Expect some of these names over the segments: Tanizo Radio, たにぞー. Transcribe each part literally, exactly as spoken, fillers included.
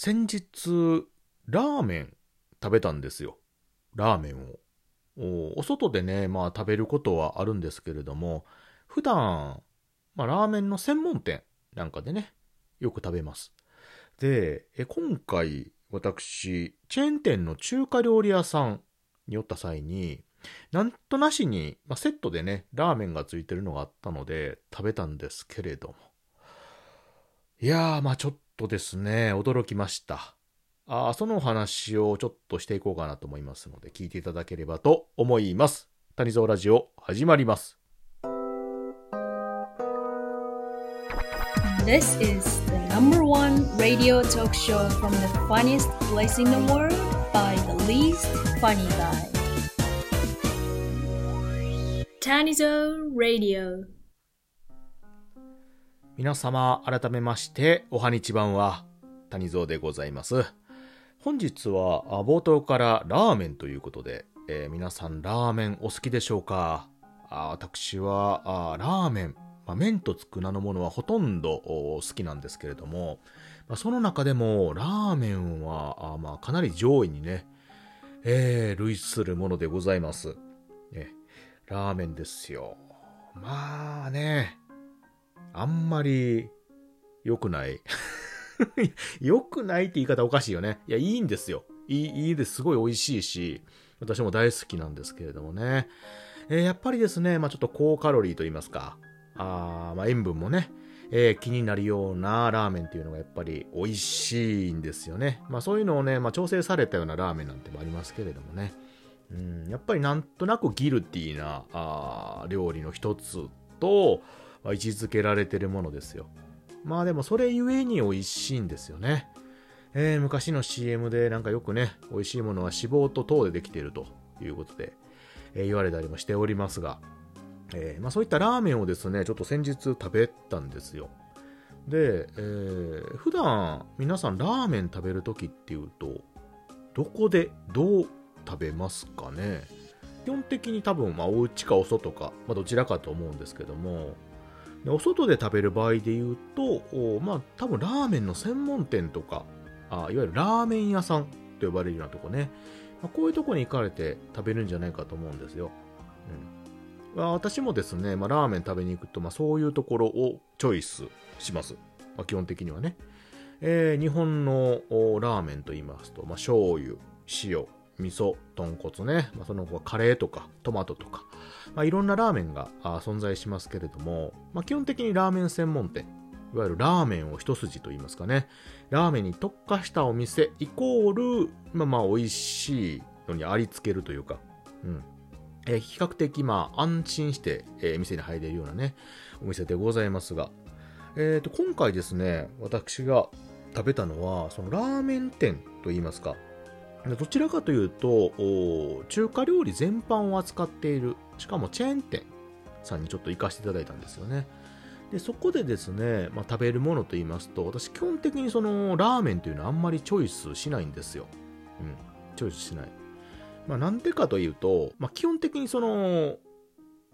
先日ラーメン食べたんですよ。ラーメンを お, お外でね、まあ、食べることはあるんですけれども、普段、まあ、ラーメンの専門店なんかでねよく食べます。でえ今回私チェーン店の中華料理屋さんに寄った際に、なんとなしに、まあ、セットでねラーメンがついてるのがあったので食べたんですけれども、いやーまあちょっとですね驚きました。あそのお話をちょっとしていこうかなと思いますので、聞いていただければと思います。谷蔵ラジオ始まります。 This is the number one radio talk show from the funniest place in the world by the least funny guy Tanizo Radio。 皆様改めましておはにちばんは、谷蔵でございます。本日は冒頭からラーメンということで、えー、皆さんラーメンお好きでしょうか？あ私はあラーメン、まあ、麺とつく名のものはほとんど好きなんですけれども、まあ、その中でもラーメンはあ、まあ、かなり上位にね、えー、類するものでございます、ね。ラーメンですよ。まあね、あんまり良くない良くないって言い方おかしいよね。いや、いいんですよ。いい、いいです。すごい美味しいし、私も大好きなんですけれどもね。えー、やっぱりですね、まあちょっと高カロリーと言いますか、あまあ塩分もね、えー、気になるようなラーメンっていうのがやっぱり美味しいんですよね。まあそういうのをね、まあ調整されたようなラーメンなんてもありますけれどもね。うん、やっぱりなんとなくギルティーなあー料理の一つと、まあ、位置づけられてるものですよ。まあでもそれゆえに美味しいんですよね。えー、昔の シーエム でなんかよくね、美味しいものは脂肪と糖でできているということで、えー、言われたりもしておりますが、えーまあ、そういったラーメンをですねちょっと先日食べたんですよ。で、えー、普段皆さんラーメン食べるときっていうとどこでどう食べますかね。基本的に多分、まあ、お家かお外か、まあ、どちらかと思うんですけども、でお外で食べる場合で言うと、まあ多分ラーメンの専門店とか、あいわゆるラーメン屋さんと呼ばれるようなとこね、まあ、こういうとこに行かれて食べるんじゃないかと思うんですよ。うんまあ、私もですね、まあ、ラーメン食べに行くと、まあ、そういうところをチョイスします。まあ、基本的にはね、えー、日本のラーメンと言いますと、まあ、醤油、塩、味噌、豚骨ね、まあ、その他カレーとかトマトとか、まあ、いろんなラーメンが存在しますけれども、まあ、基本的にラーメン専門店、いわゆるラーメンを一筋と言いますかね、ラーメンに特化したお店イコール、まあ、まあ美味しいのにありつけるというか、うんえー、比較的まあ安心して、えー、店に入れるようなねお店でございますが、えーと、今回ですね私が食べたのはそのラーメン店と言いますか、どちらかというと中華料理全般を扱っている、しかもチェーン店さんにちょっと行かせていただいたんですよね。でそこでですね、まあ、食べるものと言いますと、私基本的にそのラーメンというのはあんまりチョイスしないんですよ。うん、チョイスしない。まあ、なんでかというと、まあ、基本的にその、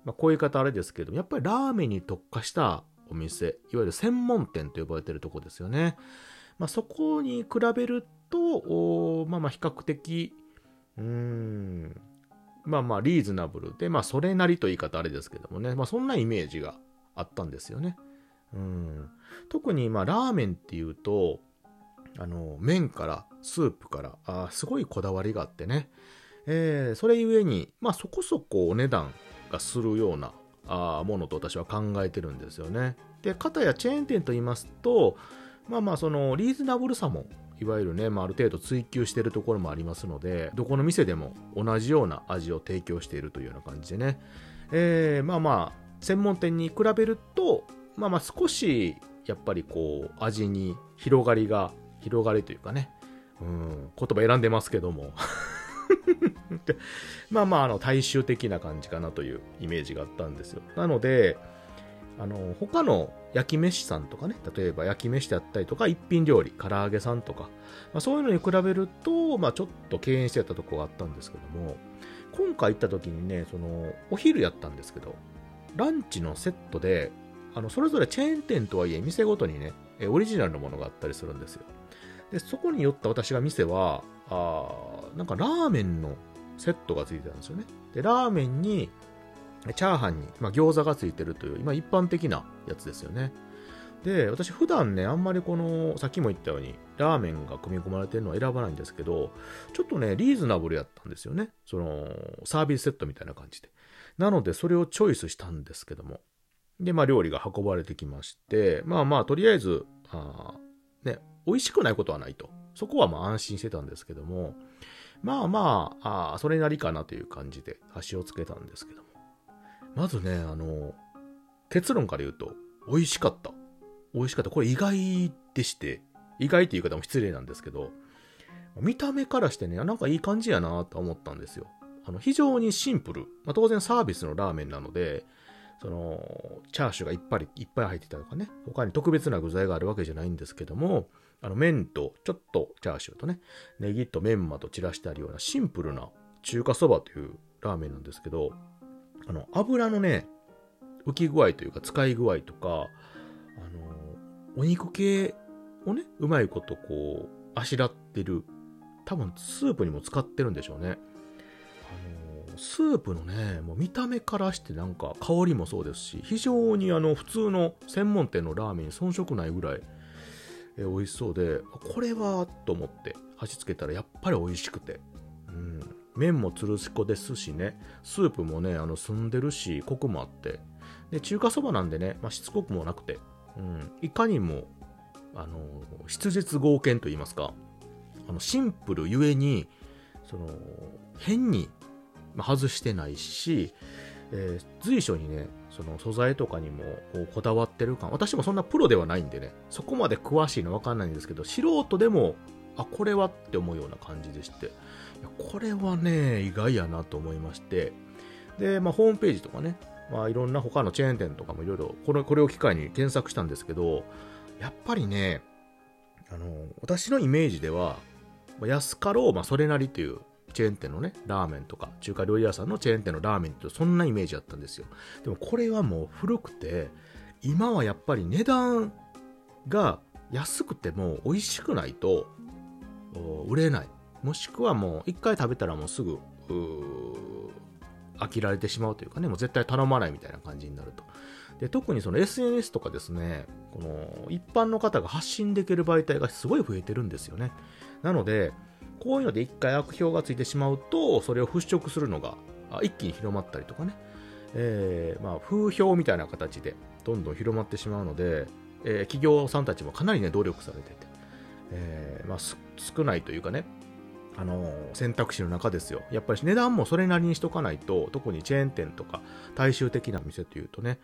まあ、こういう言い方あれですけど、やっぱりラーメンに特化したお店、いわゆる専門店と呼ばれているところですよね。まあ、そこに比べると、まあまあ比較的、うーん、まあまあリーズナブルで、まあそれなりと言い方あれですけどもね、まあそんなイメージがあったんですよね。うん。特にまあラーメンっていうと、あの、麺からスープから、あすごいこだわりがあってね、えー、それゆえに、まあそこそこお値段がするようなあものと私は考えてるんですよね。で、かたやチェーン店と言いますと、まあまあそのリーズナブルさもいわゆるね、まあ、ある程度追求しているところもありますので、どこの店でも同じような味を提供しているというような感じでね、えー、まあまあ専門店に比べるとまあまあ少しやっぱりこう味に広がりが広がりというかね、うん言葉選んでますけどもまあまああの大衆的な感じかなというイメージがあったんですよ。なのであの他の焼き飯さんとかね、例えば焼き飯であったりとか一品料理、唐揚げさんとか、まあ、そういうのに比べると、まあ、ちょっと敬遠してたとこがあったんですけども、今回行った時にねそのお昼やったんですけど、ランチのセットであのそれぞれチェーン店とはいえ店ごとにねオリジナルのものがあったりするんですよ。でそこに寄った私が店はあなんかラーメンのセットがついてたんですよね。でラーメンにチャーハンに、まあ、餃子がついてるという今一般的なやつですよね。で私普段ねあんまりこのさっきも言ったようにラーメンが組み込まれてるのは選ばないんですけど、ちょっとねリーズナブルやったんですよね、そのサービスセットみたいな感じで。なのでそれをチョイスしたんですけども、でまあ料理が運ばれてきまして、まあまあとりあえずあね美味しくないことはないと、そこはまあ安心してたんですけども、まあまあ、あそれなりかなという感じで端をつけたんですけども、まずねあの結論から言うと美味しかった美味しかった。これ意外でして、意外っていう方も失礼なんですけど、見た目からしてね、なんかいい感じやなと思ったんですよ。あの非常にシンプル。まあ、当然サービスのラーメンなので、そのチャーシューがいっぱいいっぱい入ってたとかね、他に特別な具材があるわけじゃないんですけども、あの麺とちょっとチャーシューとね、ネギとメンマと散らしてあるようなシンプルな中華そばというラーメンなんですけど、あの油のね、浮き具合というか使い具合とか、あのお肉系をねうまいことこうあしらってる、多分スープにも使ってるんでしょうね。あのスープのねもう見た目からしてなんか香りもそうですし、非常にあの普通の専門店のラーメンに遜色ないぐらいえ美味しそうで、これはと思って箸つけたらやっぱり美味しくて、うん、麺もつるし粉ですしね、スープもねあの澄んでるしコクもあって、で中華そばなんでね、まあ、しつこくもなくて、うん、いかにもあの質実剛健といいますか、あのシンプルゆえにその変に外してないし、えー、随所にねその素材とかにもこだわってる感、私もそんなプロではないんでねそこまで詳しいの分かんないんですけど、素人でもあこれはって思うような感じでして、いやこれはね意外やなと思いまして、で、まあ、ホームページとかねまあ、いろんな他のチェーン店とかもいろいろこれ、これを機会に検索したんですけど、やっぱりねあの私のイメージでは安かろう、まあ、それなりというチェーン店のねラーメンとか中華料理屋さんのチェーン店のラーメンってそんなイメージだったんですよ。でもこれはもう古くて、今はやっぱり値段が安くても美味しくないと売れない、もしくはもう一回食べたらもうすぐう飽きられてしまうというかね、もう絶対頼まないみたいな感じになると。で特にその エスエヌエス とかですね、この一般の方が発信できる媒体がすごい増えてるんですよね。なのでこういうので一回悪評がついてしまうと、それを払拭するのが一気に広まったりとかね、えー、まあ風評みたいな形でどんどん広まってしまうので、えー、企業さんたちもかなりね努力されてて、えー、まあ少ないというかね、あの選択肢の中ですよ。やっぱり値段もそれなりにしとかないと、特にチェーン店とか大衆的な店というとね、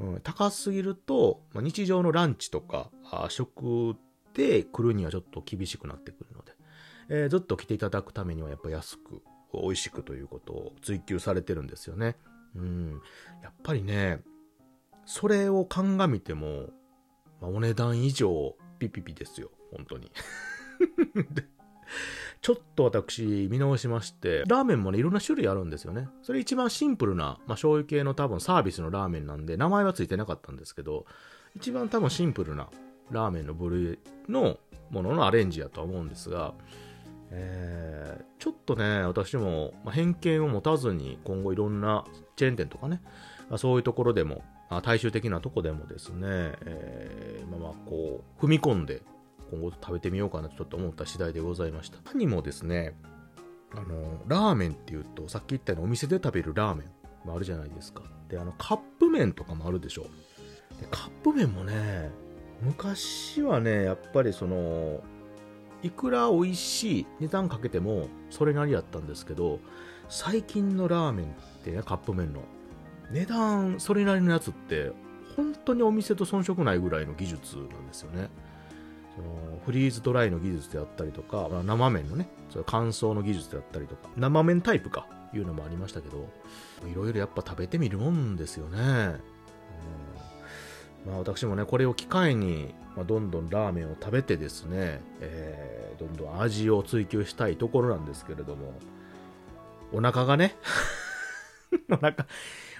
うん、高すぎると、まあ、日常のランチとか食で来るにはちょっと厳しくなってくるので、えー、ずっと来ていただくためにはやっぱ安く美味しくということを追求されてるんですよね。うん、やっぱりねそれを鑑みても、まあ、お値段以上ピピピですよ本当にちょっと私見直しまして、ラーメンもねいろんな種類あるんですよね。それ一番シンプルな、まあ、醤油系の多分サービスのラーメンなんで名前はついてなかったんですけど、一番多分シンプルなラーメンの部類のもののアレンジやとは思うんですが、えー、ちょっとね私も偏見を持たずに今後いろんなチェーン店とかね、そういうところでも大衆的なとこでもですね、えー、まあまあこう踏み込んで今後食べてみようかなとちょっと思った次第でございました。他にもですね、あのラーメンっていうとさっき言ったようにお店で食べるラーメンもあるじゃないですか。であのカップ麺とかもあるでしょ。でカップ麺もね昔はねやっぱりそのいくら美味しい値段かけてもそれなりだったんですけど、最近のラーメンって、ね、カップ麺の値段それなりのやつって本当にお店と遜色ないぐらいの技術なんですよね。そのフリーズドライの技術であったりとか、生麺のねその乾燥の技術であったりとか、生麺タイプかいうのもありましたけど、いろいろやっぱ食べてみるもんですよね。うん、まあ、私もねこれを機会に、まあ、どんどんラーメンを食べてですね、えー、どんどん味を追求したいところなんですけれども、お腹がねお腹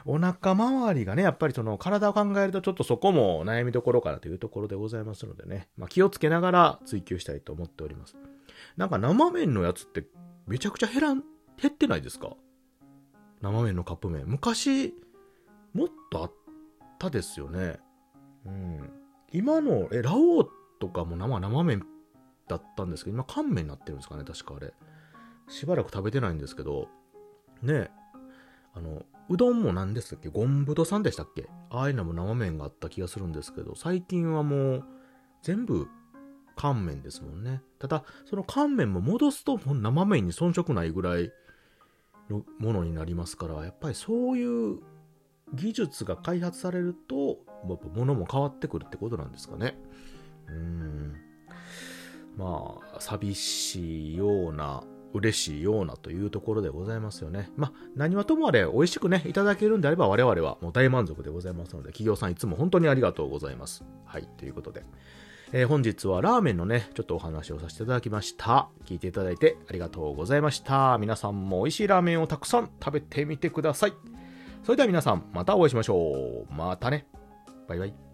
お腹周りがね、やっぱりその体を考えるとちょっとそこも悩みどころからというところでございますのでね、まあ、気をつけながら追求したいと思っております。なんか生麺のやつってめちゃくちゃ減らん減ってないですか？生麺のカップ麺、昔もっとあったですよね。うん、今のえラオウとかも生生麺だったんですけど、今乾麺になってるんですかね、確かあれ。しばらく食べてないんですけどね。あのうどんも何でしたっけ、ゴンブドさんでしたっけ、ああいうのも生麺があった気がするんですけど、最近はもう全部乾麺ですもんね。ただその乾麺も戻すともう生麺に遜色ないぐらいのものになりますから、やっぱりそういう技術が開発されるとやっぱ物も変わってくるってことなんですかね。うーん、まあ寂しいような嬉しいようなというところでございますよね。まあ何はともあれ美味しくねいただけるんであれば我々はもう大満足でございますので、企業さんいつも本当にありがとうございます。はい、ということで、えー、本日はラーメンのねちょっとお話をさせていただきました。聞いていただいてありがとうございました。皆さんも美味しいラーメンをたくさん食べてみてください。それでは皆さんまたお会いしましょう。またね、バイバイ。